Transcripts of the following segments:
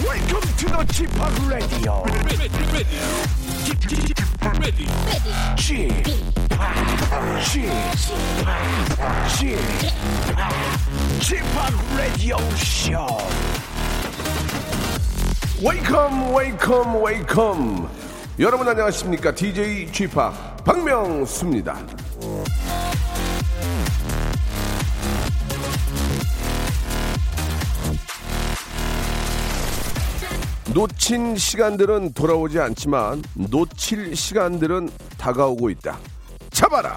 Welcome to the G-POP Radio. G-POP Radio Show. Welcome, welcome, welcome. 여러분 안녕하십니까? DJ G-POP 박명수입니다. 놓친 시간들은 돌아오지 않지만 놓칠 시간들은 다가오고 있다. 잡아라.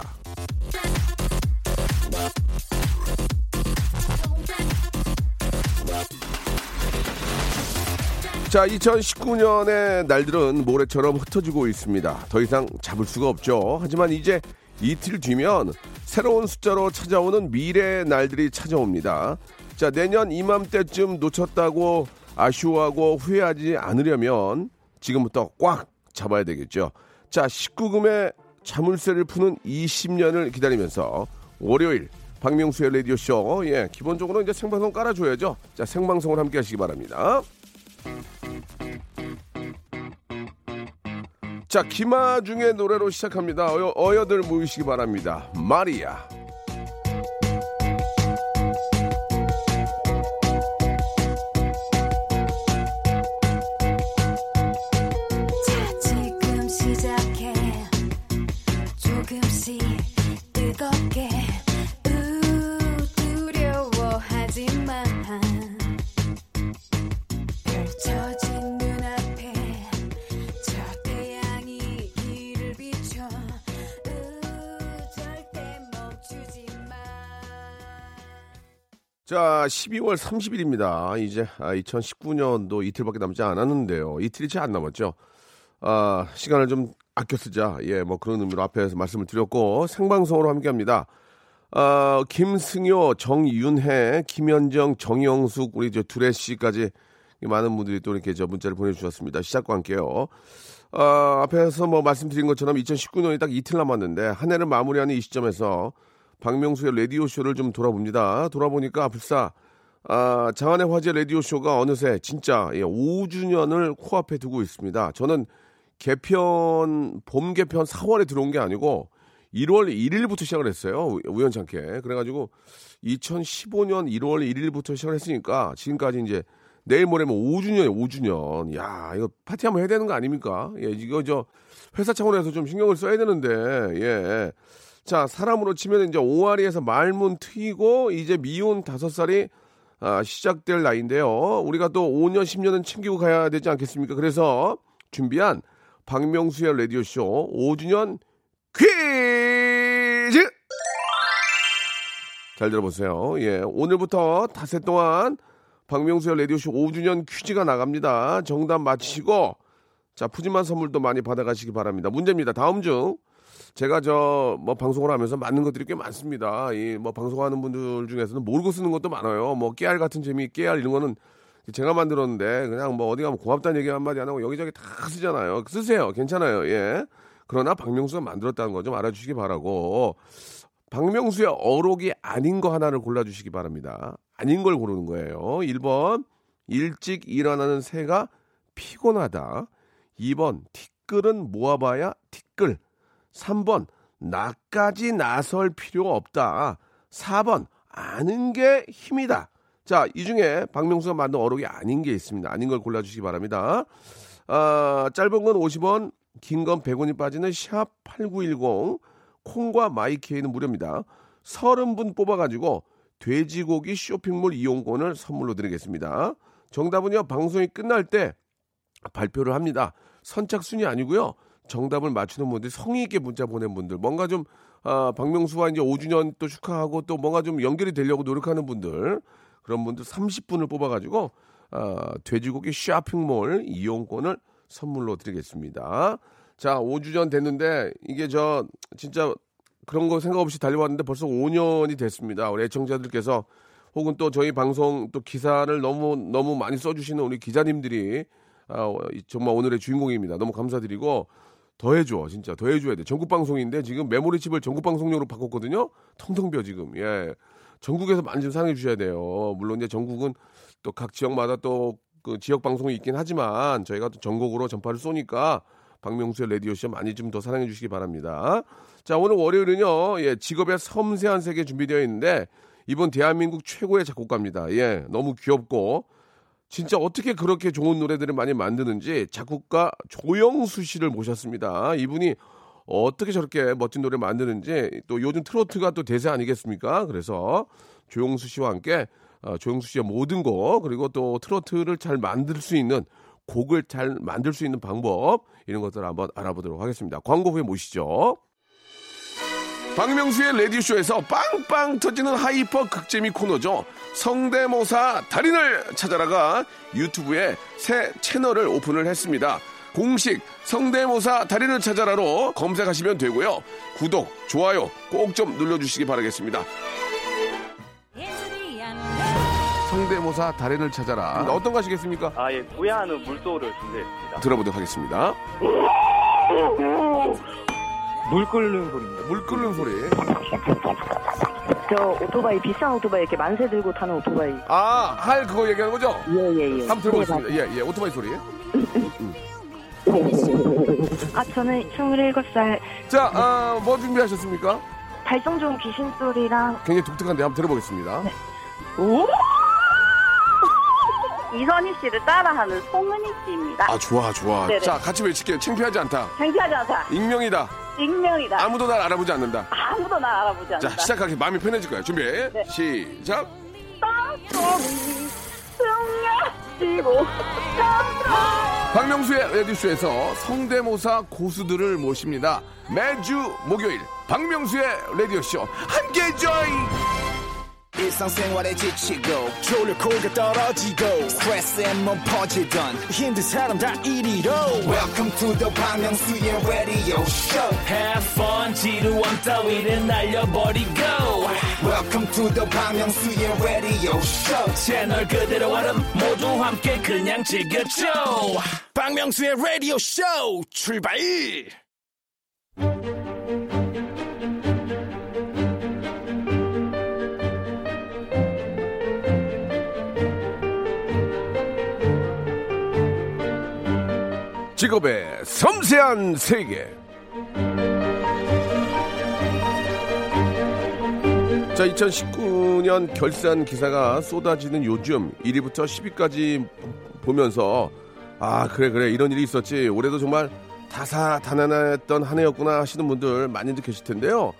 자, 2019년의 날들은 모래처럼 흩어지고 있습니다. 더 이상 잡을 수가 없죠. 하지만 이제 이틀 뒤면 새로운 숫자로 찾아오는 미래의 날들이 찾아옵니다. 자, 내년 이맘때쯤 놓쳤다고 아쉬워하고 후회하지 않으려면 지금부터 꽉 잡아야 되겠죠. 자, 19금의 자물쇠를 푸는 20년을 기다리면서 월요일 박명수의 라디오쇼, 예, 기본적으로 이제 생방송 깔아줘야죠. 자, 생방송을 함께 하시기 바랍니다. 자, 김아중의 노래로 시작합니다. 어여들 모이시기 바랍니다. 마리아. 자, 12월 30일입니다. 이제 2019년도 이틀밖에 남지 않았는데요. 이틀이 채 안 남았죠. 아, 시간을 좀 아껴 쓰자. 예, 뭐 그런 의미로 앞에서 말씀을 드렸고 생방송으로 함께합니다. 아, 김승효, 정윤혜, 김현정, 정영숙 우리 저 두레 씨까지 많은 분들이 또 이렇게 저 문자를 보내주셨습니다. 시작과 함께요. 아, 앞에서 뭐 말씀드린 것처럼 2019년이 딱 이틀 남았는데 한 해를 마무리하는 이 시점에서 박명수의 라디오쇼를 좀 돌아봅니다. 돌아보니까 불사, 아, 장안의 화제 라디오쇼가 어느새 진짜, 예, 5주년을 코앞에 두고 있습니다. 저는 개편, 봄 개편 4월에 들어온 게 아니고 1월 1일부터 시작을 했어요. 우연찮게. 그래가지고 2015년 1월 1일부터 시작을 했으니까 지금까지 이제 내일 모레면 5주년이에요. 5주년. 야, 이거 파티 한번 해야 되는 거 아닙니까? 예, 이거 저 회사 차원에서 좀 신경을 써야 되는데, 예. 자, 사람으로 치면 이제 옹알이에서 말문 트이고 이제 미혼 5살이 시작될 나이인데요. 우리가 또 5년, 10년은 챙기고 가야 되지 않겠습니까? 그래서 준비한 박명수의 라디오쇼 5주년 퀴즈! 잘 들어보세요. 예, 오늘부터 닷새 동안 박명수의 라디오쇼 5주년 퀴즈가 나갑니다. 정답 맞히시고, 자, 푸짐한 선물도 많이 받아가시기 바랍니다. 문제입니다. 다음 중 제가 방송을 하면서 맞는 것들이 꽤 많습니다. 이 뭐 방송하는 분들 중에서는 모르고 쓰는 것도 많아요. 뭐 깨알 같은 재미, 깨알 이런 거는 제가 만들었는데 그냥 뭐 어디 가면 고맙다는 얘기 한마디 안 하고 여기저기 다 쓰잖아요. 쓰세요. 괜찮아요. 예. 그러나 박명수가 만들었다는 거 좀 알아주시기 바라고, 박명수의 어록이 아닌 거 하나를 골라주시기 바랍니다. 아닌 걸 고르는 거예요. 1번, 일찍 일어나는 새가 피곤하다. 2번, 티끌은 모아봐야 티끌. 3번, 나까지 나설 필요 없다. 4번, 아는 게 힘이다. 자, 이 중에 박명수가 만든 어록이 아닌 게 있습니다. 아닌 걸 골라주시기 바랍니다. 짧은 건 50원, 긴 건 100원이 빠지는 샵 8910, 콩과 마이케이는 무료입니다. 30분 뽑아가지고 돼지고기 쇼핑몰 이용권을 선물로 드리겠습니다. 정답은요, 방송이 끝날 때 발표를 합니다. 선착순이 아니고요. 정답을 맞추는 분들, 성의 있게 문자 보낸 분들, 뭔가 좀 박명수와 이제 5주년 또 축하하고 또 뭔가 좀 연결이 되려고 노력하는 분들, 그런 분들 30분을 뽑아가지고 돼지고기 쇼핑몰 이용권을 선물로 드리겠습니다. 자, 5주년 됐는데 이게 저 진짜 그런 거 생각 없이 달려왔는데 벌써 5년이 됐습니다. 우리 애청자들께서 혹은 또 저희 방송 또 기사를 너무 많이 써주시는 우리 기자님들이 정말 오늘의 주인공입니다. 너무 감사드리고 더해줘, 진짜 더해줘야 돼. 전국방송인데 지금 메모리칩을 전국방송용으로 바꿨거든요. 텅텅 비어 지금. 예, 전국에서 많이 좀 사랑해 주셔야 돼요. 물론 이제 전국은 또 각 지역마다 또 그 지역 방송이 있긴 하지만 저희가 또 전국으로 전파를 쏘니까 박명수의 라디오쇼 많이 좀 더 사랑해 주시기 바랍니다. 자, 오늘 월요일은요. 예, 직업의 섬세한 세계 준비되어 있는데 이번 대한민국 최고의 작곡가입니다. 예, 너무 귀엽고 진짜 어떻게 그렇게 좋은 노래들을 많이 만드는지 작곡가 조영수 씨를 모셨습니다. 이분이 어떻게 저렇게 멋진 노래를 만드는지 또 요즘 트로트가 또 대세 아니겠습니까? 그래서 조영수 씨와 함께 조영수 씨의 모든 곡 그리고 또 트로트를 잘 만들 수 있는 곡을 잘 만들 수 있는 방법 이런 것들을 한번 알아보도록 하겠습니다. 광고 후에 모시죠. 박명수의 라디오쇼에서 빵빵 터지는 하이퍼 극재미 코너죠. 성대모사 달인을 찾아라가 유튜브에 새 채널을 오픈을 했습니다. 공식 성대모사 달인을 찾아라로 검색하시면 되고요. 구독, 좋아요 꼭 좀 눌러주시기 바라겠습니다. 성대모사 달인을 찾아라. 어떤 거 하시겠습니까? 아, 예, 구애하는 물소를 준비했습니다. 들어보도록 하겠습니다. 물 끓는 소리입니다. 물 끓는 소리. 저 오토바이, 비싼 오토바이, 이렇게 만세 들고 타는 오토바이. 아, 할 그거 얘기하는 거죠? 예. 한번 들어보겠습니다. 예, 오토바이 소리. 아, 저는 27살. 자, 아, 뭐 준비하셨습니까? 발성 좋은 귀신 소리랑. 굉장히 독특한데 한번 들어보겠습니다. 네. 오! 이선희 씨를 따라하는 송은희 씨입니다. 아, 좋아. 네네. 자, 같이 외칠게요. 창피하지 않다. 익명이다. 아무도 날 알아보지 않는다. 자, 시작하기 마음이 편해질 거야. 준비. 네. 시작. 박명수의 라디오쇼에서 성대모사 고수들을 모십니다. 매주 목요일 박명수의 라디오쇼 함께 join. 일상생활에 지치고, 졸려 코가 떨어지고, 스트레스에 몸 퍼지던, 힘든 사람 다 이리로. Welcome to the 방명수의 radio show. Have fun, 지루함 따위를 날려버리고. Welcome to the 방명수의 radio show. 채널 그대로 와름 모두 함께 그냥 즐겨줘. 방명수의 radio show, 출발! 직업의 섬세한 세계. 자, 2019년 결산 기사가 쏟아지는 요즘 1위부터 10위까지 보면서 아, 그래 이런 일이 있었지, 올해도 정말 다사다난했던 한 해였구나 하시는 분들 많이들 계실 텐데요.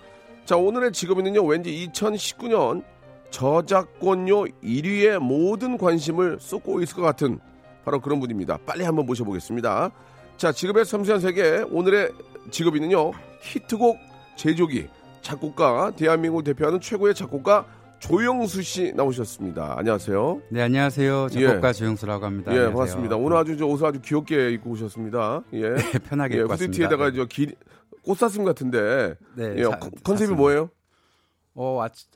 자, 오늘의 직업인은요, 왠지 2019년 저작권료 1위에 모든 관심을 쏟고 있을 것 같은 바로 그런 분입니다. 빨리 한번 모셔보겠습니다. 자, 직업의 섬세한 세계. 오늘의 직업인은요, 히트곡 제조기 작곡가, 대한민국을 대표하는 최고의 작곡가 조영수 씨 나오셨습니다. 안녕하세요. 네, 안녕하세요. 작곡가, 예, 조영수라고 합니다. 예, 안녕하세요. 반갑습니다. 오늘 아주 옷을 아주 귀엽게 입고 오셨습니다. 예, 네, 편하게, 예, 입고 왔습니다. 후드티에다가 저 꽃사슴 같은데, 네, 예, 컨셉이 뭐예요?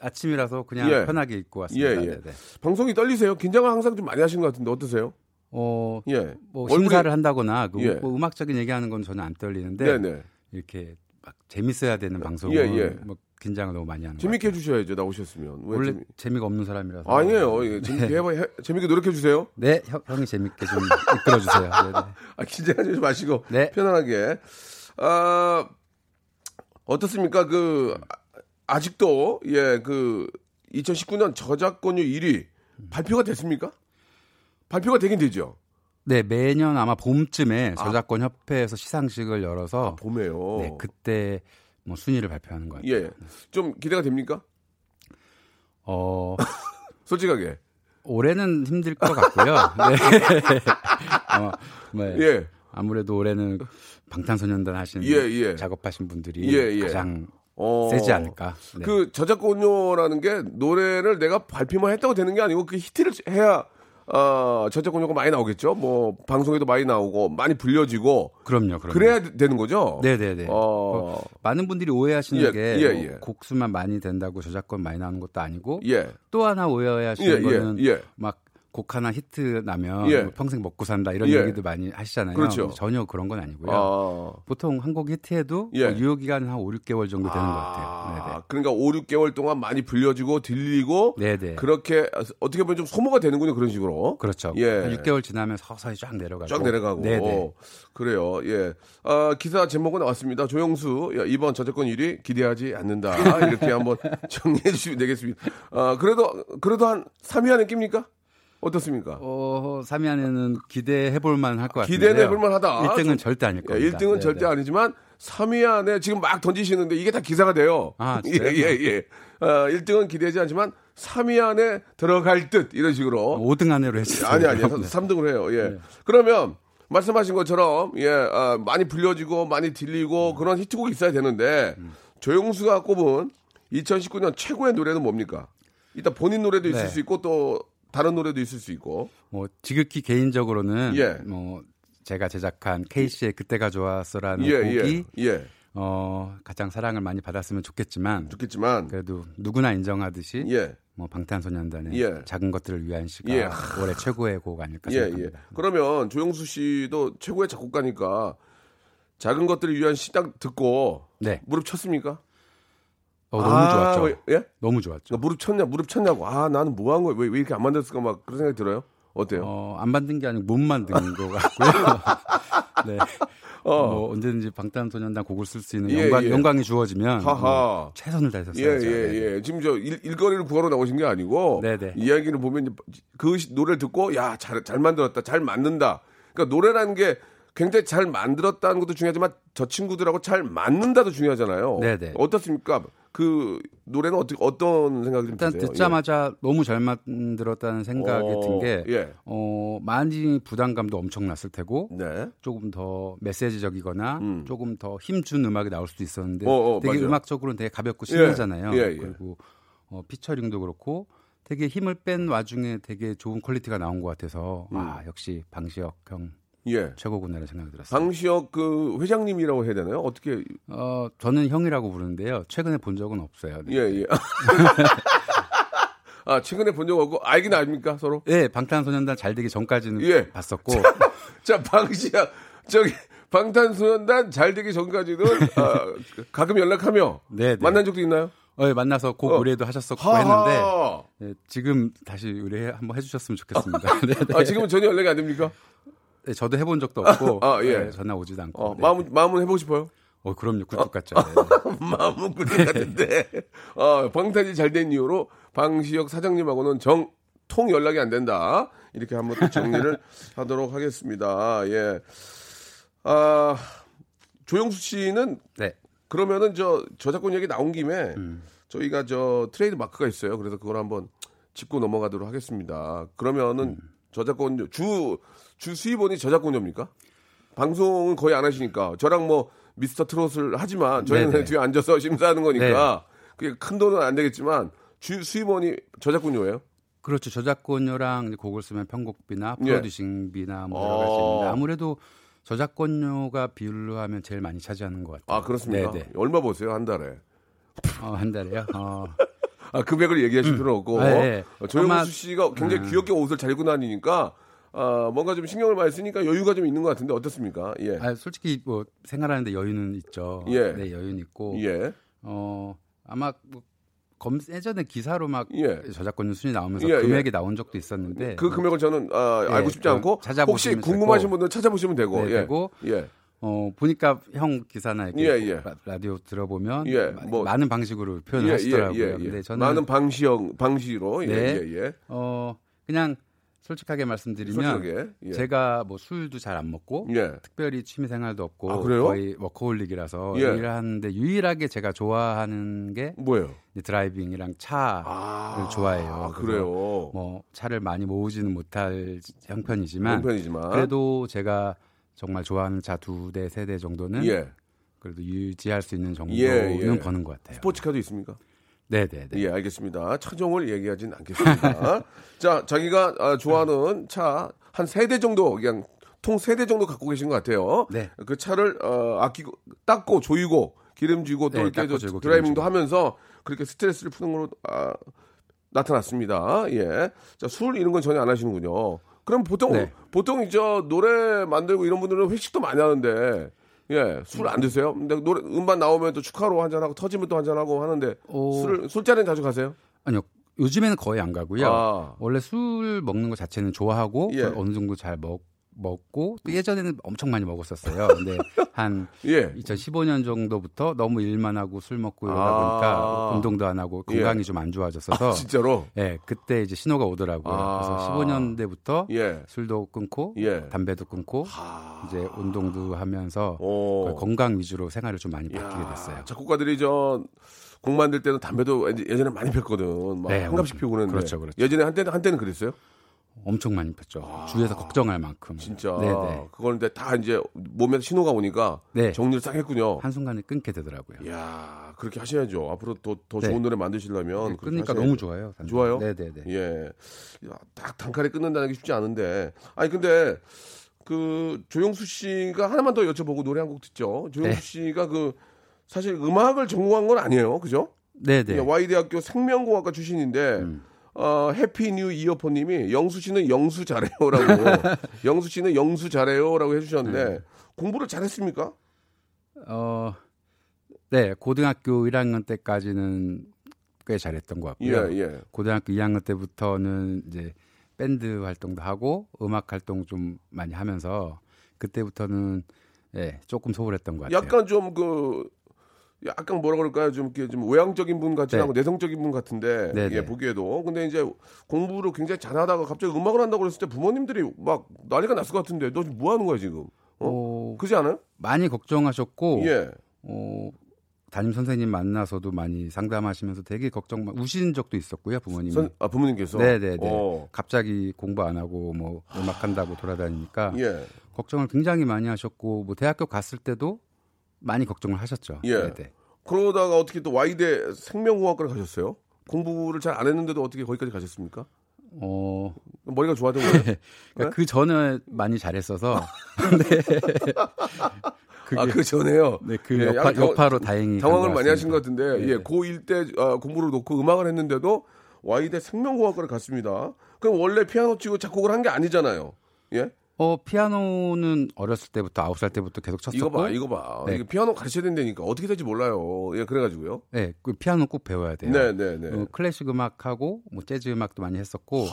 아침이라서 그냥, 예, 편하게 입고 왔습니다. 예. 네. 방송이 떨리세요? 긴장을 항상 좀 많이 하시는 것 같은데 어떠세요? 예, 뭐 심사를 얼굴이... 한다거나 그, 예, 뭐 음악적인 얘기하는 건 저는 안 떨리는데, 네네, 이렇게 막 재밌어야 되는 방송은, 예, 뭐 긴장을 너무 많이 하는. 재밌게 해주셔야죠, 나오셨으면. 원래 재미가 없는 사람이라서. 아니에요. 네. 재밌게 해봐, 재밌게 노력해 주세요. 네, 형이 재밌게 좀 이끌어 주세요. 아, 긴장하지 마시고, 네, 편안하게. 아, 어떻습니까? 그 아직도, 예, 그 2019년 저작권료 1위 발표가 됐습니까? 발표가 되긴 되죠. 네, 매년 아마 봄쯤에 저작권 협회에서 시상식을 열어서, 아, 봄에요. 네, 그때 뭐 순위를 발표하는 거 같아요. 예, 좀 기대가 됩니까? 솔직하게 올해는 힘들 것 같고요. 네. 네. 예. 아무래도 올해는 방탄소년단 하시는, 예, 작업하신 분들이, 예, 가장 세지 않을까. 네. 그 저작권료라는 게 노래를 내가 발표만 했다고 되는 게 아니고 그 히트를 해야. 저작권료가 많이 나오겠죠. 뭐 방송에도 많이 나오고 많이 불려지고. 그럼요. 그래야 되는 거죠. 네네네. 많은 분들이 오해하시는, 예, 게, 예, 뭐 곡수만 많이 된다고 저작권 많이 나오는 것도 아니고, 예, 또 하나 오해하시는, 예, 거는, 예, 막 곡 하나 히트 나면 예. 평생 먹고 산다 이런 예. 얘기도 많이 하시잖아요. 그렇죠. 전혀 그런 건 아니고요. 아. 보통 한 곡 히트해도 예. 유효기간은 한 5, 6개월 정도 되는 것 같아요. 네네. 그러니까 5, 6개월 동안 많이 불려지고 들리고 네네. 그렇게 어떻게 보면 좀 소모가 되는군요. 그런 식으로. 그렇죠. 예. 한 6개월 지나면 서서히 쫙 내려가고. 쫙 내려가고. 네네. 그래요. 예. 아, 기사 제목은 나왔습니다. 조영수 야, 이번 저작권 1위 기대하지 않는다. 이렇게 한번 정리해 주시면 되겠습니다. 아, 그래도 한 3위 안에 낍니까? 어떻습니까? 3위 안에는 기대해볼만 할 것 같아요. 기대해볼만 하다. 1등은 절대 아닐 겁니다. 1등은 네네. 절대 아니지만 3위 안에 지금 막 던지시는데 이게 다 기사가 돼요. 아, 진짜요? 예. 1등은 기대하지 않지만 3위 안에 들어갈 듯 이런 식으로. 5등 안으로 해주세요. 아니. 3등으로 해요. 예. 네. 그러면 말씀하신 것처럼 예, 많이 불려지고 많이 들리고 그런 히트곡이 있어야 되는데 조영수가 꼽은 2019년 최고의 노래는 뭡니까? 일단 본인 노래도 있을 네. 수 있고 또 다른 노래도 있을 수 있고. 뭐 지극히 개인적으로는 예. 뭐 제가 제작한 K씨의 그때가 좋았어라는 예, 곡이 예. 가장 사랑을 많이 받았으면 좋겠지만 그래도 누구나 인정하듯이 예. 뭐 방탄소년단의 예. 작은 것들을 위한 시가 예. 올해 최고의 곡 아닐까 생각합니다. 예. 그러면 조영수 씨도 최고의 작곡가니까 작은 것들을 위한 시딱 듣고 네. 무릎 쳤습니까? 너무 좋았죠. 예? 너무 좋았죠. 무릎 쳤냐고. 아, 나는 뭐 한 거야? 왜 이렇게 안 만들었을까? 막 그런 생각이 들어요? 어때요? 안 만든 게 아니고 못 만든 거 같고요. 네. 뭐 언제든지 방탄소년단 곡을 쓸 수 있는 영광이 주어지면 뭐 최선을 다했었어요. 예. 지금 저 일거리를 구하러 나오신 게 아니고 네네. 이야기를 보면 그 노래를 듣고 야, 잘 만들었다. 잘 맞는다. 그러니까 노래라는 게 굉장히 잘 만들었다는 것도 중요하지만 저 친구들하고 잘 맞는다도 중요하잖아요. 네네. 어떻습니까? 그 노래는 어떤 생각이 드세요? 일단 듣자마자 예. 너무 잘 만들었다는 생각이 든 게 예. 많이 부담감도 엄청 났을 테고 네. 조금 더 메시지적이거나 조금 더 힘준 음악이 나올 수도 있었는데 되게 맞아요. 음악적으로는 되게 가볍고 신나잖아요. 예. 그리고 피처링도 그렇고 되게 힘을 뺀 와중에 되게 좋은 퀄리티가 나온 것 같아서 아 역시 방시혁 형. 예. 최고군이라는 생각이 들었어요. 방시혁 그 회장님이라고 해야 되나요? 어떻게? 저는 형이라고 부르는데요. 최근에 본 적은 없어요. 네. 예. 아 최근에 본 적 없고 알긴 압니까 서로? 예. 방탄소년단 잘 되기 전까지는 예. 봤었고. 자 방시혁 저기 방탄소년단 잘 되기 전까지는 가끔 연락하며 네, 만난 적도 있나요? 예, 만나서 곡 의뢰도 하셨었고 하하. 했는데 예, 지금 다시 의뢰 한번 해주셨으면 좋겠습니다. 네. 아 지금은 전혀 연락이 안 됩니까? 네, 저도 해본 적도 없고 예. 네, 전화 오지도 않고 네. 마음은 해보고 싶어요? 그럼요. 꿀뚝 같죠. 네. 마음은 꿀뚝 같은데 방탄이 잘된 이유로 방시혁 사장님하고는 정통 연락이 안 된다. 이렇게 한번 또 정리를 하도록 하겠습니다. 예. 아, 조영수 씨는 네. 그러면은 저작권 얘기 나온 김에 저희가 트레이드 마크가 있어요. 그래서 그걸 한번 짚고 넘어가도록 하겠습니다. 그러면은 저작권료 주 수입원이 저작권료입니까? 방송은 거의 안 하시니까 저랑 뭐 미스터 트롯을 하지만 저희는 네네. 뒤에 앉아서 심사하는 거니까 네네. 그게 큰 돈은 안 되겠지만 주 수입원이 저작권료예요? 그렇죠. 저작권료랑 곡을 쓰면 편곡비나 프로듀싱비나 뭐 여러 가지 있는데 아무래도 저작권료가 비율로 하면 제일 많이 차지하는 것 같아요. 아 그렇습니까? 네네. 얼마 버세요 한 달에? 한 달에요? 금액을 얘기하실 필요는 없고 조영수 씨가 굉장히 귀엽게 옷을 잘 입고 다니니까 뭔가 좀 신경을 많이 쓰니까 여유가 좀 있는 것 같은데 어떻습니까? 예. 솔직히 뭐 생활하는데 여유는 있죠. 예. 네, 여유는 있고 예. 아마 예전에 기사로 막 예. 저작권 순위 나오면서 예, 금액이 예. 나온 적도 있었는데 그 금액을 저는 알고 싶지 않고 혹시 궁금하신 분들은 찾아보시면 되고 네, 예. 되고 예. 보니까 형 기사나 이렇게 라디오 들어보면 많은 방식으로 표현을 하시더라고요. 근데 저는 많은 방식으로 그냥 솔직하게 말씀드리면 제가 뭐 술도 잘 안 먹고 특별히 취미생활도 없고 거의 워커홀릭이라서 일을 하는데 유일하게 제가 좋아하는 게 뭐예요? 드라이빙이랑 차를 좋아해요. 그래요. 뭐 차를 많이 모으지는 못할 형편이지만 그래도 제가 정말 좋아하는 차 2대, 3대 정도는 그래도 유지할 수 있는 정도는 버는 것 같아요. 스포츠카도 있습니까? 네네네. 예, 알겠습니다. 차종을 얘기하진 않겠습니다. 자, 자기가 좋아하는 차 한 3대 정도, 그냥 통 3대 정도 갖고 계신 것 같아요. 네. 그 차를 아끼고, 닦고, 조이고, 기름지고, 또 이렇게 드라이빙도 하면서 그렇게 스트레스를 푸는 걸로 나타났습니다. 예. 자, 술 이런 건 전혀 안 하시는군요. 그럼 보통, 네. 보통 이제 노래 만들고 이런 분들은 회식도 많이 하는데, 예, 술 안 드세요? 근데 노래, 음반 나오면 또 축하로 한잔하고 터지면 또 한잔하고 하는데, 술자리는 자주 가세요? 아니요. 요즘에는 거의 안 가고요. 아. 원래 술 먹는 거 자체는 좋아하고, 예. 어느 정도 잘 먹고 또 예전에는 엄청 많이 먹었었어요. 근데 한 예. 2015년 정도부터 너무 일만 하고 술 먹고 이러다 보니까 운동도 안 하고 건강이 예. 좀 안 좋아졌어서 아, 진짜로? 예, 그때 이제 신호가 오더라고요. 그래서 15년대부터 예. 술도 끊고 예. 담배도 끊고 이제 운동도 하면서 건강 위주로 생활을 좀 많이 바뀌게 됐어요. 작곡가들이 저 곡 만들 때는 담배도 예전에 많이 폈거든. 막 네, 한 갑씩 피우고 그랬는데. 그렇죠, 그렇죠. 예전에 한때는 그랬어요? 엄청 많이 폈죠. 주위에서 걱정할 만큼. 진짜. 네네. 그거는 다 이제 몸에서 신호가 오니까 네. 정리를 싹 했군요. 한순간에 끊게 되더라고요. 이야, 그렇게 하셔야죠. 앞으로 더 네. 좋은 노래 만드시려면. 네, 끊으니까 너무 좋아요. 단순히. 좋아요? 네네네. 예. 딱 단칼에 끊는다는 게 쉽지 않은데. 아니, 근데 그 조영수 씨가 하나만 더 여쭤보고 노래 한 곡 듣죠. 조영수 네. 씨가 그 사실 음악을 전공한 건 아니에요. 그죠? 네네. Y대학교 생명공학과 출신인데 해피 뉴 이어폰 님이 영수 씨는 영수 잘해요라고 영수 씨는 영수 잘해요라고 해주셨는데 공부를 잘했습니까? 네 고등학교 1학년 때까지는 꽤 잘했던 것 같고요. 예, 예. 고등학교 2학년 때부터는 이제 밴드 활동도 하고 음악 활동 좀 많이 하면서 그때부터는 예, 조금 소홀했던 것 같아요. 약간 좀 그 약간 뭐라 그럴까요? 좀 이렇게 좀 외향적인 분 같지 네. 않고 내성적인 분 같은데 예, 보기에도 근데 이제 공부를 굉장히 잘하다가 갑자기 음악을 한다고 그랬을 때 부모님들이 막 난리가 났을 것 같은데 너 지금 뭐 하는 거야 지금? 그렇지 않아요? 많이 걱정하셨고 예. 담임 선생님 만나서도 많이 상담하시면서 되게 우신 적도 있었고요 부모님. 부모님께서? 네네네. 갑자기 공부 안 하고 뭐 음악 한다고 돌아다니니까 예. 걱정을 굉장히 많이 하셨고 뭐 대학교 갔을 때도. 많이 걱정을 하셨죠. 예. 네네. 그러다가 어떻게 또 Y대 생명공학과를 가셨어요? 공부를 잘 안 했는데도 어떻게 거기까지 가셨습니까? 머리가 좋아진 거예요? 그러니까 네? 그 전에 많이 잘했어서. 네. 그게, 그 전에요? 네, 그 여파로 다행히. 당황을 많이 하신 것 같은데, 예, 고1 때 공부를 놓고 음악을 했는데도 Y대 생명공학과를 갔습니다. 그럼 원래 피아노 치고 작곡을 한 게 아니잖아요. 예? 피아노는 어렸을 때부터 9살 때부터 계속 쳤었고 이거 봐. 네. 피아노 가르쳐야 된다니까 어떻게 될지 몰라요. 예, 그래가지고요. 네, 그 피아노 꼭 배워야 돼요. 네. 클래식 음악하고 뭐 재즈 음악도 많이 했었고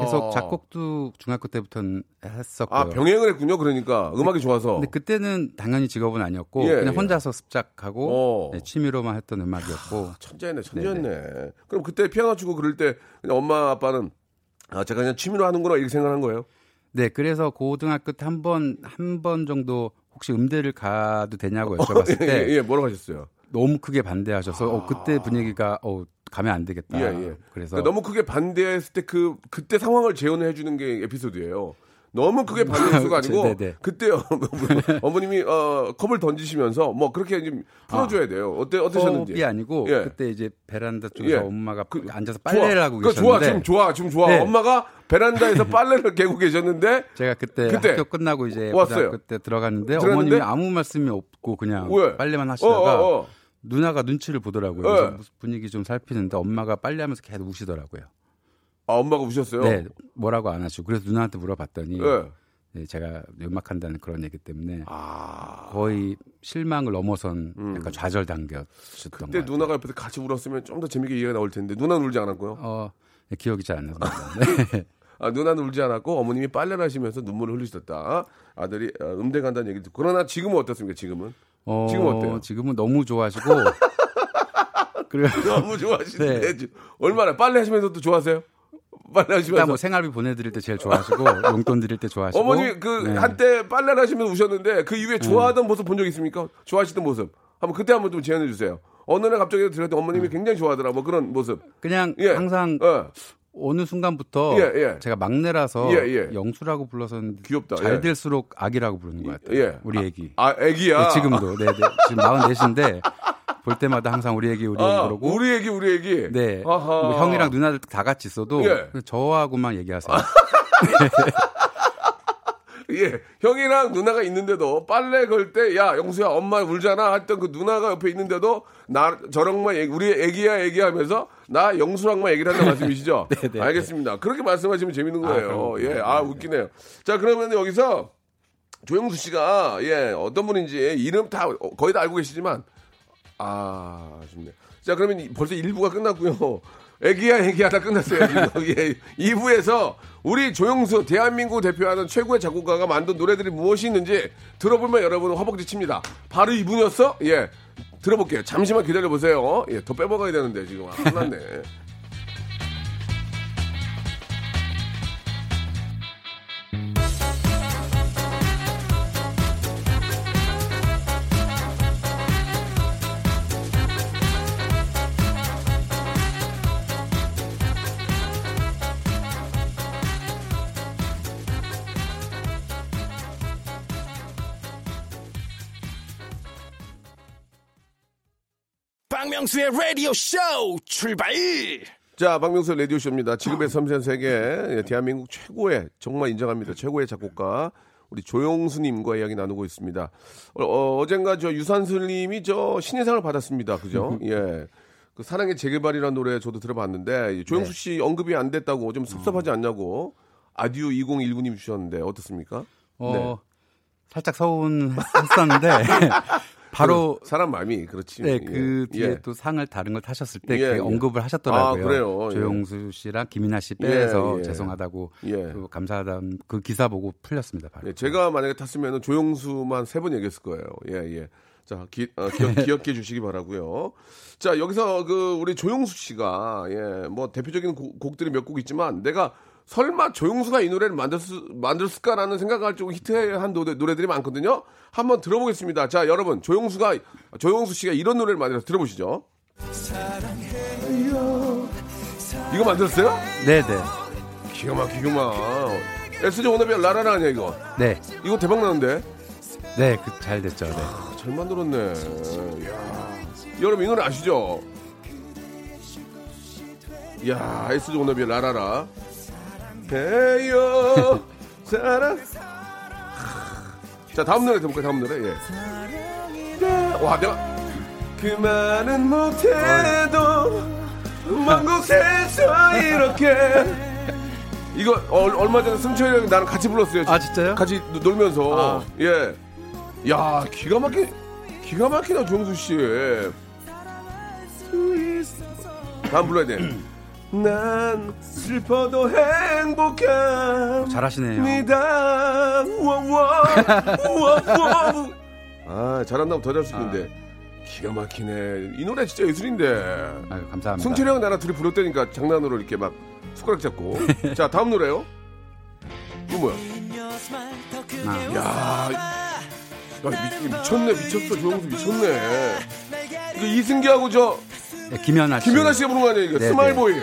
계속 작곡도 중학교 때부터는 했었고요. 아, 병행을 했군요. 그러니까 음악이 좋아서. 근데 그때는 당연히 직업은 아니었고 그냥 혼자서 습작하고 네, 취미로만 했던 음악이었고. 천재였네. 네네. 그럼 그때 피아노 치고 그럴 때 그냥 엄마 아빠는 제가 그냥 취미로 하는구나 이렇게 생각한 거예요? 네, 그래서 고등학교 때 한 번 정도 혹시 음대를 가도 되냐고 여쭤봤을 때 뭐라고 하셨어요? 너무 크게 반대하셔서 그때 분위기가 가면 안 되겠다. 예. 그래서 그러니까 너무 크게 반대했을 때 그때 상황을 재현해 주는 게 에피소드예요. 너무 크게 반대수가 아니고 그때 어머님이 컵을 던지시면서 뭐 그렇게 이제 풀어줘야 돼요. 어떠셨는지. 컵이 아니고 그때 이제 베란다 쪽에서 엄마가 앉아서 빨래를 하고 계셨는데. 지금 좋아. 네. 엄마가 베란다에서 빨래를 개고 계셨는데 제가 그때 학교 끝나고 이제 왔어요. 그때 들어갔는데 어머님이 아무 말씀이 없고 그냥 빨래만 하시다가 누나가 눈치를 보더라고요. 그래서 분위기 좀 살피는데 엄마가 빨래하면서 계속 우시더라고요. 아, 엄마가 우셨어요? 네, 뭐라고 안 하시고 그래서 누나한테 물어봤더니 네, 제가 음악한다는 그런 얘기 때문에 거의 실망을 넘어선 약간 좌절 단계였던 것 같아요. 그때 누나가 옆에서 같이 울었으면 좀 더 재미있게 얘기가 나올 텐데 누나는 울지 않았고요? 네, 기억이 잘 안 나서. 네. 아, 누나는 울지 않았고 어머님이 빨래를 하시면서 눈물을 흘리셨다. 아들이 음대 간다는 얘기를 듣고 그러나 지금은 어떻습니까? 지금 어때요? 지금은 너무 좋아하시고 너무 좋아하시는데 네. 얼마나 빨래 하시면서 또 좋아하세요? 일단 뭐 생활비 보내드릴 때 제일 좋아하시고 용돈 드릴 때 좋아하시고 어머니 한때 빨래를 하시면서 우셨는데 그 이후에 좋아하던 모습 본 적 있습니까? 좋아하시던 모습 한번 좀 제안해 주세요. 어느 날 갑자기 들었더니 어머님이 굉장히 좋아하더라 뭐 그런 모습 그냥 항상 어느 순간부터 제가 막내라서 영수라고 불러서 귀엽다. 잘 될수록 아기라고 부르는 것 같아요. 우리 애기 애기야 네, 지금도 네. 지금 44인데 볼 때마다 항상 우리 애기 그러고 우리 애기 네 뭐 형이랑 누나들 다 같이 있어도 저하고만 얘기하세요. 예, 형이랑 누나가 있는데도 빨래 걸 때 야 영수야 엄마 울잖아 했던 그 누나가 옆에 있는데도 나 저랑만 우리 애기야 애기하면서 나 영수랑만 얘기를 한다는 말씀이시죠? 네네. 알겠습니다. 그렇게 말씀하시면 재밌는 거예요. 예, 아 웃기네요. 자 그러면 여기서 조영수 씨가 예 어떤 분인지 이름 다 거의 다 알고 계시지만 아 아쉽네. 자 그러면 벌써 1부가 끝났고요. 애기야 애기야 다 끝났어요. 예, 2부에서 우리 조영수 대한민국 대표하는 최고의 작곡가가 만든 노래들이 무엇이 있는지 들어보면 여러분은 허벅지 칩니다. 바로 이분이었어? 예, 들어볼게요. 잠시만 기다려보세요. 예, 더 빼먹어야 되는데 지금 혼났네. 박명수의 라디오 쇼 출발! 자, 박명수의 라디오 쇼입니다. 지금의 섬세한 세계, 대한민국 최고의 정말 인정합니다. 최고의 작곡가 우리 조영수님과 이야기 나누고 있습니다. 어젠가 저 유산슬님이 저 신인상을 받았습니다. 그죠? 예, 그 사랑의 재개발이라는 노래 저도 들어봤는데 조영수 씨 언급이 안 됐다고 좀 섭섭하지 않냐고 아듀 2019님 주셨는데 어떻습니까? 네. 살짝 서운했었는데. 바로 사람 마음이 그렇지. 네, 그 예. 뒤에 예. 또 상을 다른 걸 타셨을 때 예. 언급을 하셨더라고요. 아, 그래요. 조영수 씨랑 김연아 씨 빼서 예. 죄송하다고 예. 또 감사하다는 그 기사 보고 풀렸습니다. 바로. 예. 제가 만약에 탔으면 조영수만 3번 얘기했을 거예요. 예, 예. 자, 기억해 주시기 바라고요. 자, 여기서 그 우리 조영수 씨가 예, 뭐 대표적인 곡들이 몇 곡 있지만 내가 설마 조영수가 이 노래를 만들었을까라는 생각할 정도로 히트한 노래들이 많거든요. 한번 들어보겠습니다. 자, 여러분, 조영수 씨가 이런 노래를 만들어서 들어보시죠. 사랑해요, 사랑해요. 이거 만들었어요? 네네. 기가 막히구만. SG 워너비 라라라 아니야, 이거? 네. 이거 대박 나는데? 네, 잘 됐죠. 네. 아, 잘 만들었네. 이야. 여러분, 이 노래 아시죠? 이야, SG 워너비 라라라. 해요 사랑. 자 다음 노래 들어볼까요? 다음 노래 예. 와 내가 그 말은 못해도 먼 곳에서 이렇게 이거 얼마 전에 승철이랑 나랑 같이 불렀어요. 아 진짜요? 같이 놀면서 아. 예. 야 기가 막히다 조영수 씨. 다음 불러야 돼. 난 슬퍼도 행복한 잘하시네요. 아 잘한다면 더 잘수있는데 아. 기가 막히네. 이 노래 진짜 예술인데. 아유 감사합니다. 승철이 형 나랑 둘이 부르다니까 장난으로 이렇게 막 손가락 잡고. 자 다음 노래요. 이거 뭐야? 야, 미쳤어 조영수 미쳤네. 이거 이승기하고 저. 네, 김연아 씨가 부른 거 아니에요? 이거 스마일보이.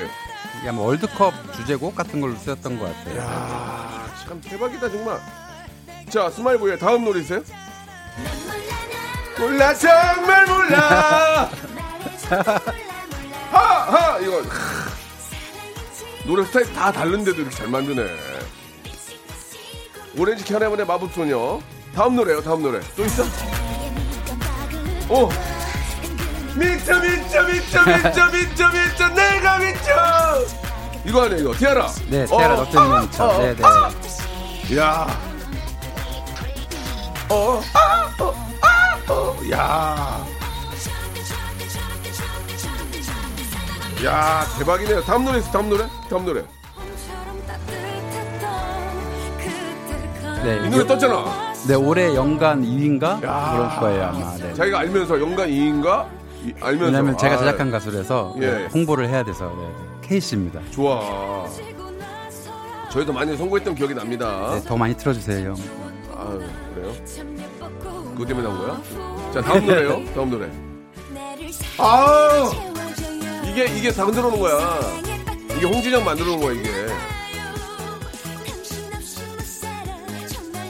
야, 뭐 월드컵 주제곡 같은 걸로 쓰였던 것 같아요. 야, 참 대박이다 정말. 자, 스마일보이의 다음 노래 있어요? 몰라 정말 몰라. 하하 이거 노래 스타일 다 다른데도 이렇게 잘 만드네. 오렌지 캐나몬의 마법소녀. 다음 노래요. 다음 노래 또 있어? 오. 미쳐 내가 미쳐 이거 아니야 이거 티아라. 네 티아라 너때문에 미쳐. 네네. 야 대박이네요. 다음 노래 네, 이 노래 떴잖아. 네 올해 연간 2위인가 그럴 거예요 아마. 네. 자기가 알면서 연간 2위인가 알면서. 왜냐면 제가 제작한 가수라서 예. 홍보를 해야 돼서 네. K씨입니다. 좋아. 저희도 많이 선고했던 기억이 납니다. 네, 더 많이 틀어주세요 형. 아 그래요? 그거 때문에 나온 거야? 자 다음 노래요. 다음 노래. 아 이게 다 흔들어 놓은 거야. 이게 홍진영 만들어 놓은 거야 이게.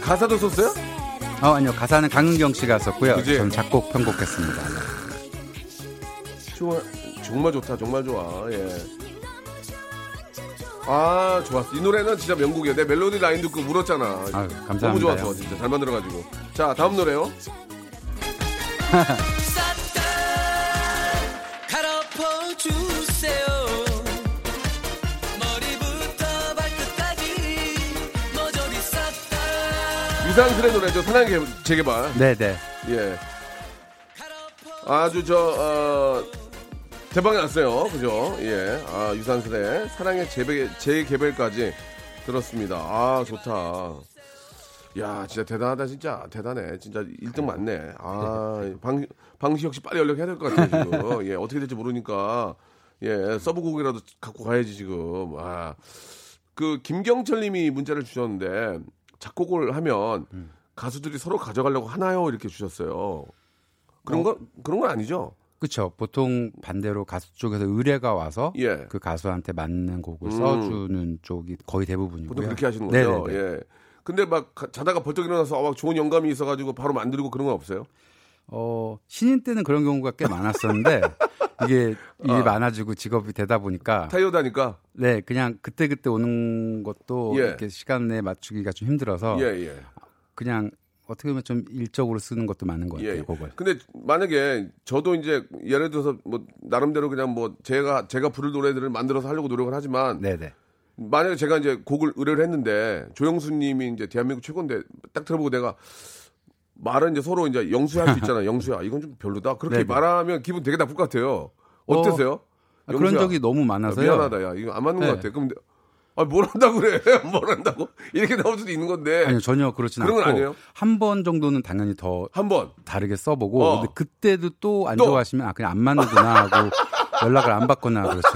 가사도 썼어요? 아니요 가사는 강은경 씨가 썼고요. 그치? 전 작곡 편곡했습니다. 정말 좋다 정말 좋아. 예. 아, 좋았어. 이 노래는 진짜 명곡이야. 내 멜로디 라인 듣고 울었잖아. 아, 감사합니다. 너무 좋았어. 진짜 잘 만들어가지고. 자, 다음 노래요. 유산슬의 노래죠. 사랑의 재개발. 네네. 예. 아주 대박이 났어요. 그죠? 예. 아, 유산슬의 사랑의 재개발까지 들었습니다. 아, 좋다. 야, 진짜 대단하다. 진짜 대단해. 진짜 1등 맞네. 아, 방시혁 씨 빨리 연락해야 될 것 같아요, 지금. 예, 어떻게 될지 모르니까. 예, 서브곡이라도 갖고 가야지, 지금. 아. 그 김경철 님이 문자를 주셨는데 작곡을 하면 가수들이 서로 가져가려고 하나요? 이렇게 주셨어요. 그런 건 아니죠? 그렇죠. 보통 반대로 가수 쪽에서 의뢰가 와서 예. 그 가수한테 맞는 곡을 써주는 쪽이 거의 대부분이고요. 보통 그렇게 하시는 거죠? 예. 근데 막 자다가 벌떡 일어나서 막 좋은 영감이 있어가지고 바로 만들고 그런 건 없어요? 신인 때는 그런 경우가 꽤 많았었는데 이게 일이 많아지고 직업이 되다 보니까 타이어다니까 네 그냥 그때그때 오는 것도 예. 이렇게 시간에 맞추기가 좀 힘들어서 예. 그냥 어떻게 보면 좀 일적으로 쓰는 것도 많은 것 같아요. 예. 그걸. 근데 만약에 저도 이제 예를 들어서 뭐 나름대로 그냥 뭐 제가 부를 노래들을 만들어서 하려고 노력을 하지만 네네. 만약에 제가 이제 곡을 의뢰를 했는데 조영수님이 이제 대한민국 최고인데 딱 들어보고 내가 말은 이제 서로 이제 영수야 할 수 있잖아. 영수야 이건 좀 별로다. 그렇게 네네. 말하면 기분 되게 나쁠 것 같아요. 어떠세요? 그런 적이 너무 많아서요. 미안하다, 야 이거 안 맞는 네. 것 같아. 그럼 뭘 한다고 그래? 뭘 한다고? 이렇게 나올 수도 있는 건데. 아니요 전혀 그렇진 않고. 그런 건 아니에요? 한 번 정도는 당연히 더 한 번 다르게 써보고. 근데 그때도 또 안 좋아하시면 아 그냥 안 맞는구나 하고 연락을 안 받거나 그렇죠.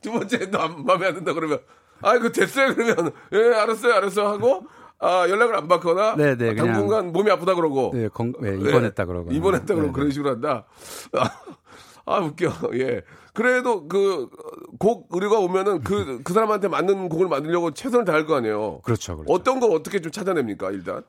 두 번째도 마음에 안 든다 그러면 아 이거 됐어요 그러면 예 알았어요 하고. 아 연락을 안 받거나 네네, 당분간 몸이 아프다 그러고 네, 입원했다 그러고 그런 식으로 한다. 아 웃겨. 예 그래도 그 곡 의뢰가 오면은 그 사람한테 맞는 곡을 만들려고 최선을 다할 거 아니에요. 그렇죠. 어떤 걸 어떻게 좀 찾아냅니까 일단?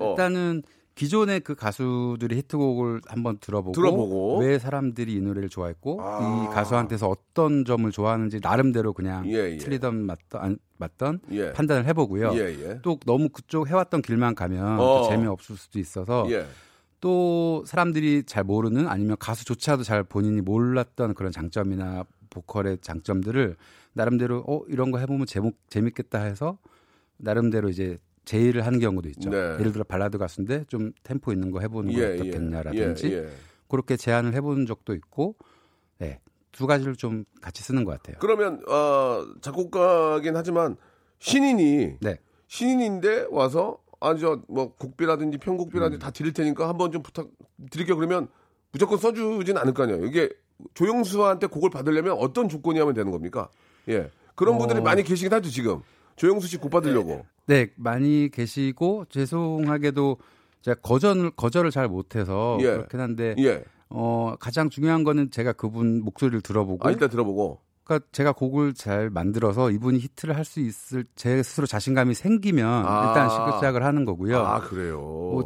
일단은 기존의 그 가수들이 히트곡을 한번 들어보고 왜 사람들이 이 노래를 좋아했고 이 가수한테서 어떤 점을 좋아하는지 나름대로 그냥 틀리던 맞던 판단을 해보고요. 또 너무 그쪽 해왔던 길만 가면 또 재미없을 수도 있어서 또 사람들이 잘 모르는 아니면 가수조차도 잘 본인이 몰랐던 그런 장점이나 보컬의 장점들을 나름대로 이런 거 해보면 재밌겠다 해서 나름대로 이제 제의를 하는 경우도 있죠. 네. 예를 들어 발라드 가수인데 좀 템포 있는 거 해보는 거 어떻겠냐라든지 그렇게 제안을 해보는 적도 있고 두 가지를 좀 같이 쓰는 것 같아요. 그러면 작곡가긴 하지만 신인인데 와서 뭐 곡비라든지 편곡비라든지 다 드릴 테니까 한번 좀 부탁드릴게요. 그러면 무조건 써주진 않을 거 아니에요. 이게 조영수한테 곡을 받으려면 어떤 조건이 하면 되는 겁니까? 예, 그런 분들이 많이 계시긴 하죠 지금. 조영수 씨 곡 받으려고. 네, 많이 계시고 죄송하게도 제가 거절을 잘 못해서 그렇긴 한데 가장 중요한 거는 제가 그분 목소리를 들어보고 일단 들어보고. 그러니까 제가 곡을 잘 만들어서 이분이 히트를 할 수 있을 제 스스로 자신감이 생기면 일단 시작을 하는 거고요. 아 그래요.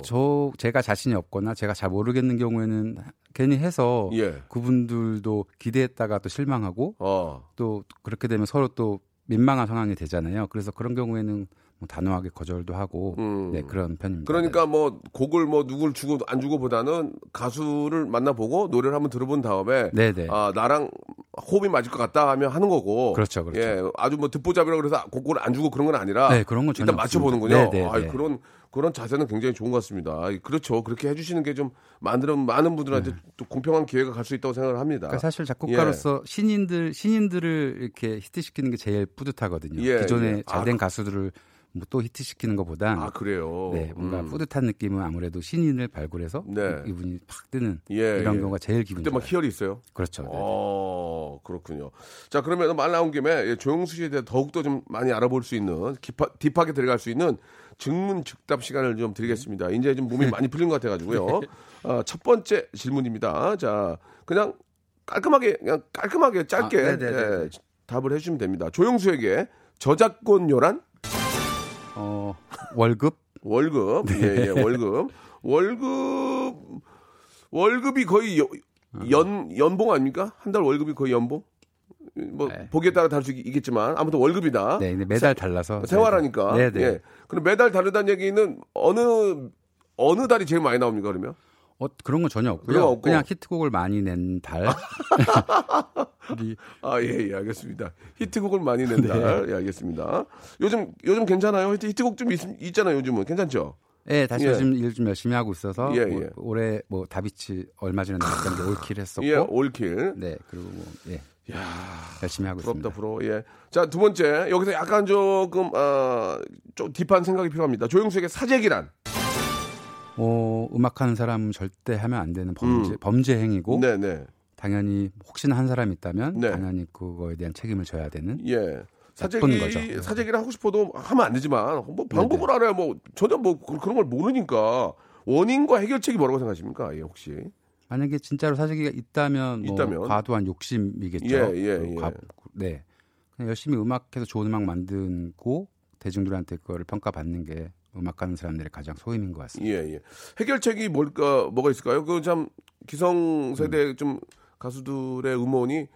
제가 자신이 없거나 제가 잘 모르겠는 경우에는 괜히 해서 그분들도 기대했다가 또 실망하고 또 그렇게 되면 서로 또 민망한 상황이 되잖아요. 그래서 그런 경우에는 뭐 단호하게 거절도 하고 그런 편입니다. 그러니까 뭐 곡을 뭐 누굴 주고 안 주고 보다는 가수를 만나보고 노래를 한번 들어본 다음에 아 나랑 호흡이 맞을 것 같다 하면 하는 거고. 그렇죠. 예, 아주 뭐 듣보잡이라고 그래서 곡을 안 주고 그런 건 아니라 그런 건 일단 맞춰보는군요. 그런 자세는 굉장히 좋은 것 같습니다. 그렇죠. 그렇게 해주시는 게 좀 많은 분들한테 또 공평한 기회가 갈 수 있다고 생각을 합니다. 그러니까 사실 작곡가로서 신인들을 이렇게 히트시키는 게 제일 뿌듯하거든요. 기존에 잘된 가수들을 뭐 또 히트시키는 것보단 그래요. 네, 뭔가 뿌듯한 느낌은 아무래도 신인을 발굴해서 이분이 팍 뜨는 이런 경우가 제일 기분 좋아요. 그때 막 희열이 있어요? 그렇죠. 그렇군요. 자, 그러면 말 나온 김에 조영수 씨에 대해 더욱더 좀 많이 알아볼 수 있는 딥하게 들어갈 수 있는 즉문즉답 시간을 좀 드리겠습니다. 이제 좀 몸이 많이 풀린 것 같아가지고요. 첫 번째 질문입니다. 자, 그냥 깔끔하게 짧게 답을 해주시면 됩니다. 조영수에게 저작권료란? 월급. 월급이 거의 연봉 아닙니까? 한 달 월급이 거의 연봉? 뭐 네. 보기에 따라 다를 수 있겠지만 아무튼 월급이다. 네, 매달 달라서 생활하니까. 네, 네. 예. 그럼 매달 다르다는 얘기는 어느 달이 제일 많이 나옵니까 그러면? 그런 건 전혀 없고요. 그냥 히트곡을 많이 낸 달. 아, 예, 알겠습니다. 히트곡을 많이 낸 달. 네. 예, 알겠습니다. 요즘 괜찮아요? 히트곡 좀 있잖아요, 요즘은. 괜찮죠? 네, 다시 예. 요즘 일 좀 열심히 하고 있어서 예, 예. 올해 뭐 다비치 얼마 전에 나왔던 게 올킬 했었고. 예, 올킬. 네, 그리고 뭐 예. 야, 열심히 하고 부럽다, 있습니다. 부럽다, 부러워. 예. 자, 두 번째. 여기서 약간 조금 좀 딥한 생각이 필요합니다. 조영수에게 사재기란? 음악하는 사람은 절대 하면 안 되는 범죄 행위고 네네. 당연히 혹시나 한 사람이 있다면 네. 당연히 그거에 대한 책임을 져야 되는 예. 나쁜 거죠. 사재기를 하고 싶어도 하면 안 되지만 뭐 방법을 네네. 알아야 뭐 전혀 뭐 그런 걸 모르니까 원인과 해결책이 뭐라고 생각하십니까? 예, 혹시 만약에 진짜로 사재기가 있다면 과도한 욕심이겠죠. 예. 네, 그냥 열심히 음악해서 좋은 음악 만들고 대중들한테 그거를 평가받는 게 음악하는 사람들의 가장 소임인 것 같습니다. 예. 해결책이 뭐가 있을까요? 그 참 기성 세대 좀 가수들의 음원이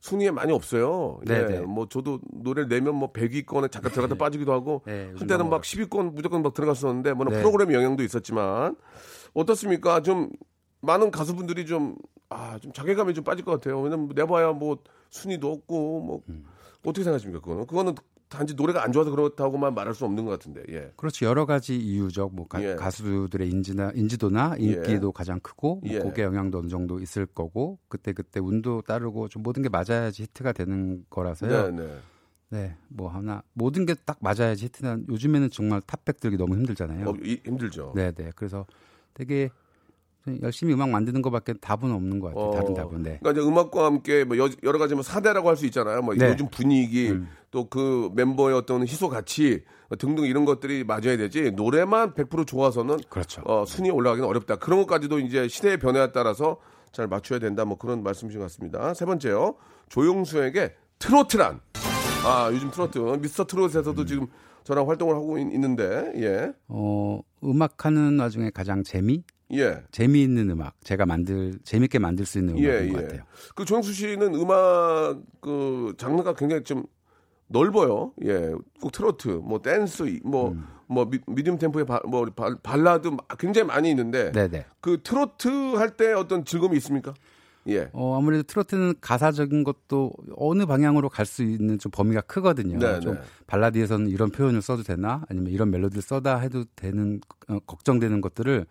순위에 많이 없어요. 네. 예. 뭐 저도 노래를 내면 뭐 100위권에 잠깐 들어갔다 빠지기도 하고 한때는 막 10위권 무조건 막 들어갔었는데 뭐 네. 프로그램 영향도 있었지만 어떻습니까? 좀 많은 가수분들이 좀 자괴감이 좀 빠질 것 같아요. 왜냐면 내봐야 뭐 순위도 없고 뭐 어떻게 생각하십니까? 그거는 단지 노래가 안 좋아서 그렇다고만 말할 수 없는 것 같은데. 예. 그렇죠. 여러 가지 이유적 뭐 예. 가수들의 인지도나 인기도 예. 가장 크고 뭐 예. 곡에 영향도 어느 정도 있을 거고 그때 운도 따르고 좀 모든 게 맞아야지 히트가 되는 거라서요. 네. 네. 뭐 하나 모든 게 딱 맞아야지 히트는 요즘에는 정말 탑백 들기 너무 힘들잖아요. 힘들죠. 네. 그래서 되게 열심히 음악 만드는 것밖에 답은 없는 것 같아요. 다른 답은. 네. 그러니까 이제 음악과 함께 뭐 여러 가지 뭐 사대라고 할 수 있잖아요. 뭐 네. 요즘 분위기 또 그 멤버의 어떤 희소 가치 등등 이런 것들이 맞아야 되지 노래만 100% 좋아서는 그렇죠. 순위 올라가기는 어렵다. 그런 것까지도 이제 시대의 변화에 따라서 잘 맞춰야 된다. 뭐 그런 말씀이신 것 같습니다. 세 번째요. 조용수에게 트로트란. 아 요즘 트로트 미스터 트롯에서도 지금 저랑 활동을 하고 있는데 예. 음악하는 와중에 가장 예. 재미있는 음악, 제가 재미있게 만들 수 있는 음악인 것 같아요. 그 조영수 씨는 음악 그 장르가 굉장히 좀 넓어요. 예, 꼭 트로트, 뭐 댄스, 뭐 미디움 템포의 뭐 발라드 굉장히 많이 있는데, 네네. 그 트로트 할 때 어떤 즐거움이 있습니까? 예. 아무래도 트로트는 가사적인 것도 어느 방향으로 갈 수 있는 좀 범위가 크거든요. 네네. 좀 발라드에서는 이런 표현을 써도 되나, 아니면 이런 멜로디를 써다 해도 되는 걱정되는 것들을.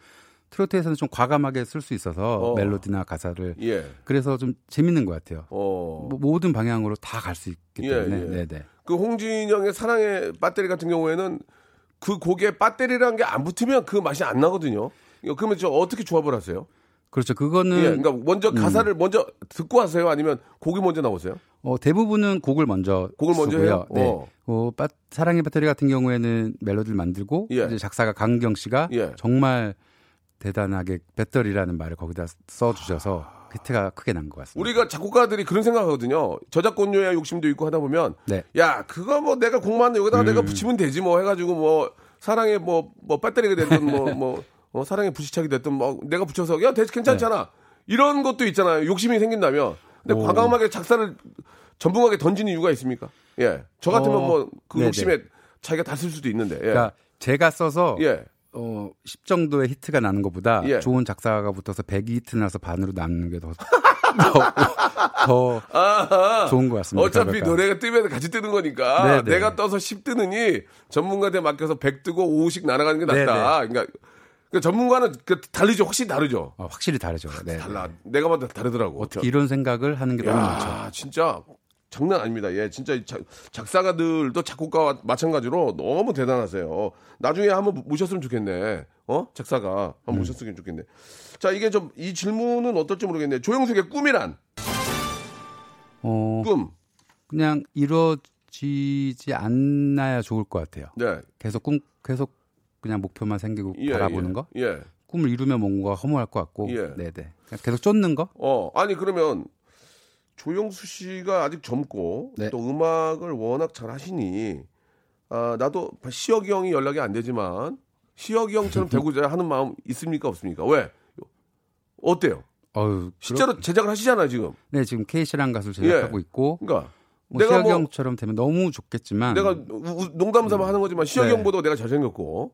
트로트에서는 좀 과감하게 쓸 수 있어서 멜로디나 가사를 예. 그래서 좀 재밌는 것 같아요. 모든 방향으로 다 갈 수 있기 때문에 예. 그 홍진영의 사랑의 배터리 같은 경우에는 그 곡에 배터리라는 게 안 붙으면 그 맛이 안 나거든요. 그러면 저 어떻게 조합을 하세요? 그렇죠. 그거는 예. 그러니까 먼저 가사를 먼저 듣고 하세요? 아니면 곡이 먼저 나오세요? 대부분은 곡을 먼저 해요. 네. 사랑의 배터리 같은 경우에는 멜로디를 만들고 예. 이제 작사가 강경 씨가 예. 정말 대단하게 배터리라는 말을 거기다 써주셔서 히트가 크게 난 것 같습니다. 우리가 작곡가들이 그런 생각하거든요. 저작권료의 욕심도 있고 하다 보면 네. 야 그거 뭐 내가 곡만 여기다가 내가 붙이면 되지 뭐 해가지고 뭐 사랑에 뭐 배터리가 됐든 뭐 사랑에 부시착이 됐든 뭐 내가 붙여서 야 대체 괜찮잖아 네. 이런 것도 있잖아요. 욕심이 생긴다면 근데 과감하게 작사를 전부하게 던지는 이유가 있습니까? 예, 저 같으면 뭐 그 욕심에 자기가 다 쓸 수도 있는데. 예. 그러니까 제가 써서. 예. 10 정도의 히트가 나는 것보다 예. 좋은 작사가 붙어서 100이 히트 나서 반으로 남는 게 더 좋은 것 같습니다. 어차피 노래가 뜨면 같이 뜨는 거니까 네네. 내가 떠서 10 뜨느니 전문가한테 맡겨서 100 뜨고 5씩 날아가는 게 낫다. 그러니까 전문가는 다르죠. 확실히 다르죠. 확실히 다르죠. 네. 달라. 내가 봐도 다르더라고. 어떻게 이런 생각을 하는 게 너무 많죠. 진짜 장난 아닙니다. 예, 진짜 작사가들도 작곡가와 마찬가지로 너무 대단하세요. 나중에 한번 모셨으면 좋겠네. 작사가 한번 모셨으면 좋겠네. 자, 이게 좀 이 질문은 어떨지 모르겠네. 조영숙의 꿈이란? 꿈. 그냥 이루어지지 않나야 좋을 것 같아요. 네. 계속 그냥 목표만 생기고 바라보는 거. 예. 꿈을 이루면 뭔가 허무할 것 같고. 예. 네. 계속 쫓는 거. 아니 그러면. 조영수 씨가 아직 젊고 네. 또 음악을 워낙 잘 하시니 나도 시혁이 형이 연락이 안 되지만 시혁이 형처럼 되고자 하는 마음 있습니까 없습니까? 왜? 어때요? 어휴, 실제로 제작을 하시잖아요 지금. 네, 지금 K씨랑 가수를 제작하고 예. 있고. 그러니까 뭐 내가 시혁이 형처럼 되면 너무 좋겠지만. 내가 농담삼아 하는 거지만 시혁이 네. 형보다 내가 잘생겼고.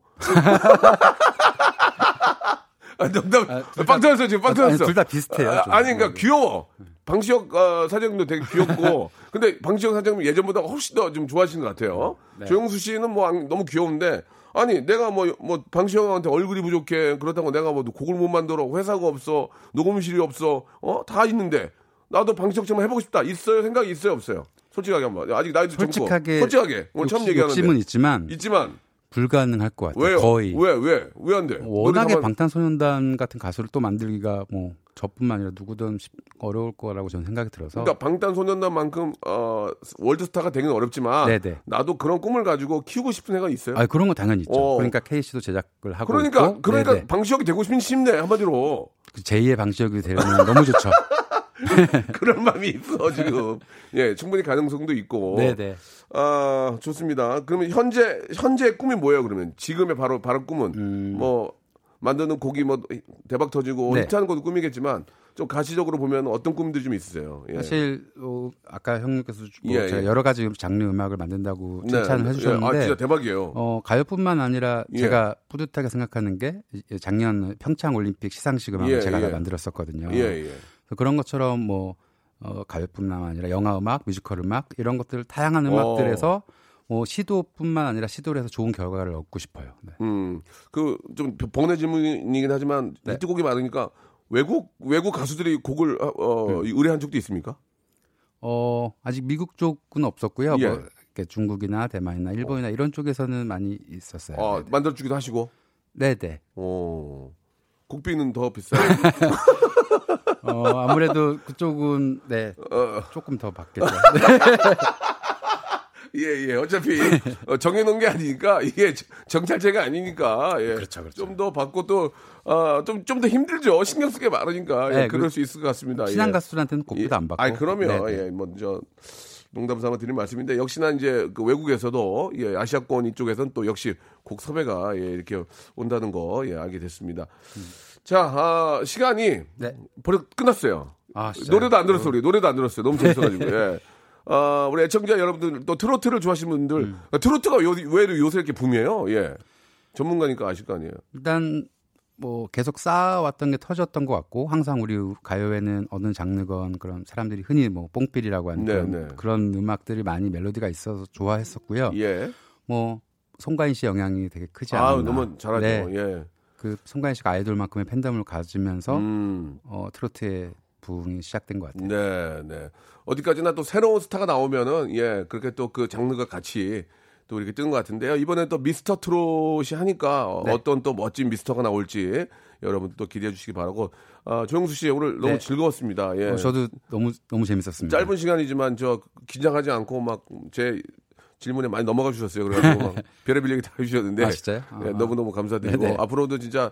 아, 농담. 빵 터졌어 지금 빵 터졌어. 둘 다 비슷해요. 아, 아니 그러니까 귀여워. 방시혁 사장님도 되게 귀엽고. 근데 방시혁 사장님 예전보다 훨씬 더 좀 좋아하시는 것 같아요. 네. 조영수 씨는 뭐 너무 귀여운데. 아니 내가 뭐 방시혁한테 얼굴이 부족해 그렇다고 내가 뭐 곡을 못 만들어 회사가 없어 녹음실이 없어 어 다 있는데 나도 방시혁처럼 해보고 싶다 있어요 생각이 있어요 없어요 솔직하게 한번 아직 나이도 솔직하게 젊고. 솔직하게 오늘 참 얘기하는데 욕심은 있지만 불가능할 것 같아요. 왜요? 거의 왜 안 돼? 워낙에 방탄소년단 같은 가수를 또 만들기가 뭐 저뿐만 아니라 누구든 어려울 거라고 저는 생각이 들어서. 그러니까 방탄소년단만큼 월드스타가 되긴 어렵지만 네네. 나도 그런 꿈을 가지고 키우고 싶은 생각이 있어요. 아, 그런 거 당연히 있죠. 그러니까 K씨도 제작을 하고 있고. 그러니까 방시혁이 되고 싶은 심내 한마디로. 제2의 방시혁이 되면 너무 좋죠. 그런 마음이 있어 지금. 예, 충분히 가능성도 있고. 네네. 아, 좋습니다. 그러면 현재의 꿈이 뭐예요? 그러면 지금의 바로 꿈은 뭐 만드는 곡이 뭐 대박 터지고 네. 히트하는 것도 꿈이겠지만 좀 가시적으로 보면 어떤 꿈들이 좀 있으세요? 예. 사실 아까 형님께서 뭐 예, 제가 예. 여러 가지 장르 음악을 만든다고 칭찬을 네. 해주셨는데 아, 진짜 대박이에요. 가요뿐만 아니라 예. 제가 뿌듯하게 생각하는 게 작년 평창올림픽 시상식 음악을 예, 제가 다 만들었었거든요. 예, 예. 그런 것처럼 뭐 가요뿐만 아니라 영화 음악, 뮤지컬 음악 이런 것들 다양한 음악들에서 시도뿐만 아니라 시도를 해서 좋은 결과를 얻고 싶어요. 네. 그 좀 번외 질문이긴 하지만 네. 히트곡이 많으니까 외국 가수들이 곡을 의뢰한 적도 있습니까? 아직 미국 쪽은 없었고요. 예. 뭐 중국이나 대만이나 일본이나 이런 쪽에서는 많이 있었어요. 아, 만들어주기도 하시고. 네네. 국비는 더 비싸요. 아무래도 그쪽은 네 조금 더 받겠죠. 예예 네. 예. 어차피 정해놓은 게 아니니까 이게 정찰제가 아니니까 예. 그렇죠. 좀 더 받고 또 좀 더 힘들죠. 신경 쓰게 많으니까 네, 예. 그럴 수 있을 것 같습니다. 친한 예. 가수들한테는 곡비도 안 받고. 아 그러면 네, 네. 예 먼저 농담삼아 드린 말씀인데 역시나 이제 그 외국에서도 예, 아시아권 이쪽에서는 또 역시 곡 섭외가 예, 이렇게 온다는 거 예, 알게 됐습니다. 자, 시간이 네. 벌써 끝났어요. 아, 노래도 안 들었어요. 우리 노래도 안 들었어요. 너무 재밌어가지고. 예. 우리 애청자 여러분들 또 트로트를 좋아하시는 분들 트로트가 왜 요새 이렇게 붐이에요? 예, 전문가니까 아실 거 아니에요. 일단 뭐 계속 쌓아왔던 게 터졌던 것 같고 항상 우리 가요에는 어느 장르건 그런 사람들이 흔히 뭐 뽕필이라고 하는 그런 음악들이 많이 멜로디가 있어서 좋아했었고요. 예. 뭐 송가인 씨 영향이 되게 크지 않나. 아, 너무 잘하죠. 네. 예. 그 송가인 씨가 아이돌만큼의 팬덤을 가지면서 트로트의 부흥이 시작된 것 같아요. 네, 네. 어디까지나 또 새로운 스타가 나오면은 예 그렇게 또 그 장르가 같이 또 이렇게 뜨는 것 같은데요. 이번에 또 미스터 트롯이 하니까 네. 어떤 또 멋진 미스터가 나올지 여러분 또 기대해 주시기 바라고. 조영수 씨 오늘 너무 네. 즐거웠습니다. 예. 저도 너무 재밌었습니다. 짧은 시간이지만 저 긴장하지 않고 막 제 질문에 많이 넘어가 주셨어요. 그래가지고 별의별 얘기 다 해주셨는데 아, 진짜요? 아, 예, 너무너무 감사드리고 네네. 앞으로도 진짜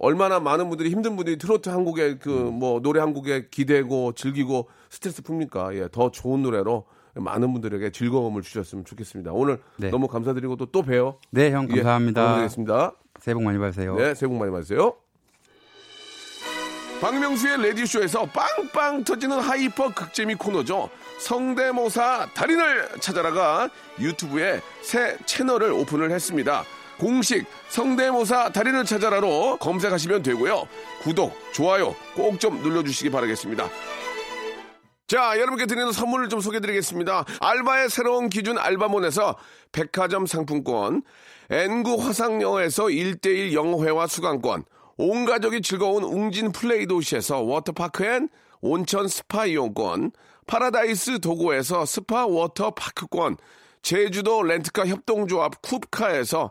얼마나 많은 분들이 힘든 분들이 트로트 한 곡에 그 뭐 노래 한 곡에 기대고 즐기고 스트레스 풉니까? 예, 더 좋은 노래로 많은 분들에게 즐거움을 주셨으면 좋겠습니다. 오늘 네. 너무 감사드리고 또 봬요. 네, 형 감사합니다. 예, 새해 복 많이 받으세요. 네, 새해 복 많이 받으세요. 박명수의 라디오쇼에서 빵빵 터지는 하이퍼 극재미 코너죠. 성대모사 달인을 찾아라가 유튜브에 새 채널을 오픈을 했습니다. 공식 성대모사 달인을 찾아라로 검색하시면 되고요. 구독, 좋아요 꼭 좀 눌러주시기 바라겠습니다. 자, 여러분께 드리는 선물을 좀 소개해드리겠습니다. 알바의 새로운 기준 알바몬에서 백화점 상품권, N구 화상영어에서 1:1 영어회화 수강권, 온 가족이 즐거운 웅진 플레이 도시에서 워터파크 앤 온천 스파 이용권, 파라다이스 도고에서 스파 워터파크권, 제주도 렌트카 협동조합 쿱카에서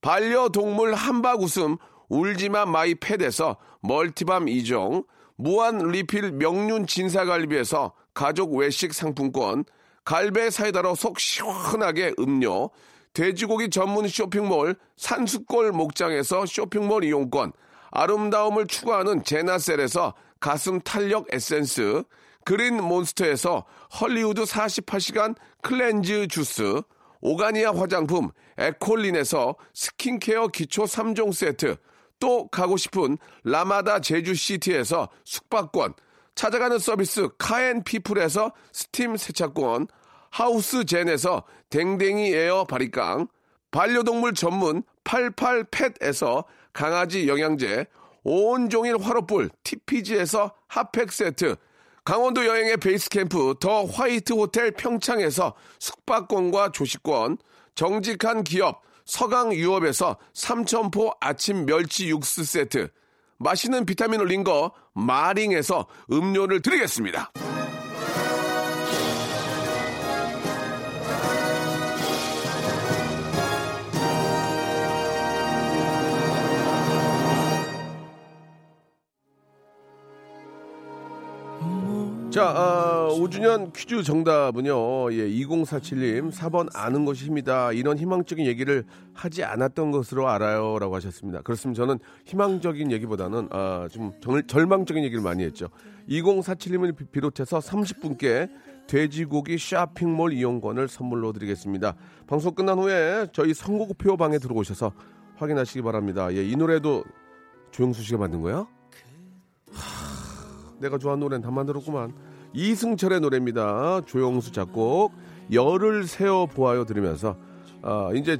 반려동물 함박 웃음 울지마 마이팻에서 멀티밤 2종, 무한 리필 명륜 진사갈비에서 가족 외식 상품권, 갈배 사이다로 속 시원하게 음료, 돼지고기 전문 쇼핑몰 산수골 목장에서 쇼핑몰 이용권, 아름다움을 추구하는 제나셀에서 가슴 탄력 에센스, 그린 몬스터에서 헐리우드 48시간 클렌즈 주스, 오가니아 화장품 에콜린에서 스킨케어 기초 3종 세트, 또 가고 싶은 라마다 제주시티에서 숙박권, 찾아가는 서비스 카앤피플에서 스팀 세차권, 하우스젠에서 댕댕이 에어 바리깡, 반려동물 전문 88팻에서 강아지 영양제, 온종일 화로불 TPG에서 핫팩 세트, 강원도 여행의 베이스캠프 더 화이트 호텔 평창에서 숙박권과 조식권, 정직한 기업 서강유업에서 삼천포 아침 멸치 육수 세트, 맛있는 비타민 올린 거 마링에서 음료를 드리겠습니다. 자, 5주년 퀴즈 정답은요. 2047님 4번 아는 것이 힘이다. 이런 희망적인 얘기를 하지 않았던 것으로 알아요. 라고 하셨습니다. 그렇습니다. 저는 희망적인 얘기보다는 좀 절망적인 얘기를 많이 했죠. 2047님을 비롯해서 30분께 돼지고기 쇼핑몰 이용권을 선물로 드리겠습니다. 방송 끝난 후에 저희 선곡표 방에 들어오셔서 확인하시기 바랍니다. 예, 이 노래도 조영수 씨가 만든 거야? 내가 좋아하는 노래는 다 만들었구만. 이승철의 노래입니다. 조영수 작곡 열을 세어보아요 들으면서 이제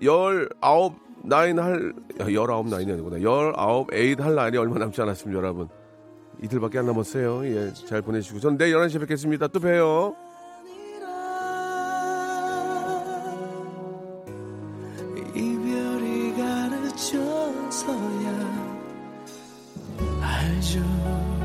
19 할 날이 얼마 남지 않았습니다. 여러분 이틀밖에 안 남았어요. 예, 잘 보내시고 전 내일 11시에 뵙겠습니다. 또 봬요. 이별이 가르쳐서야 알죠.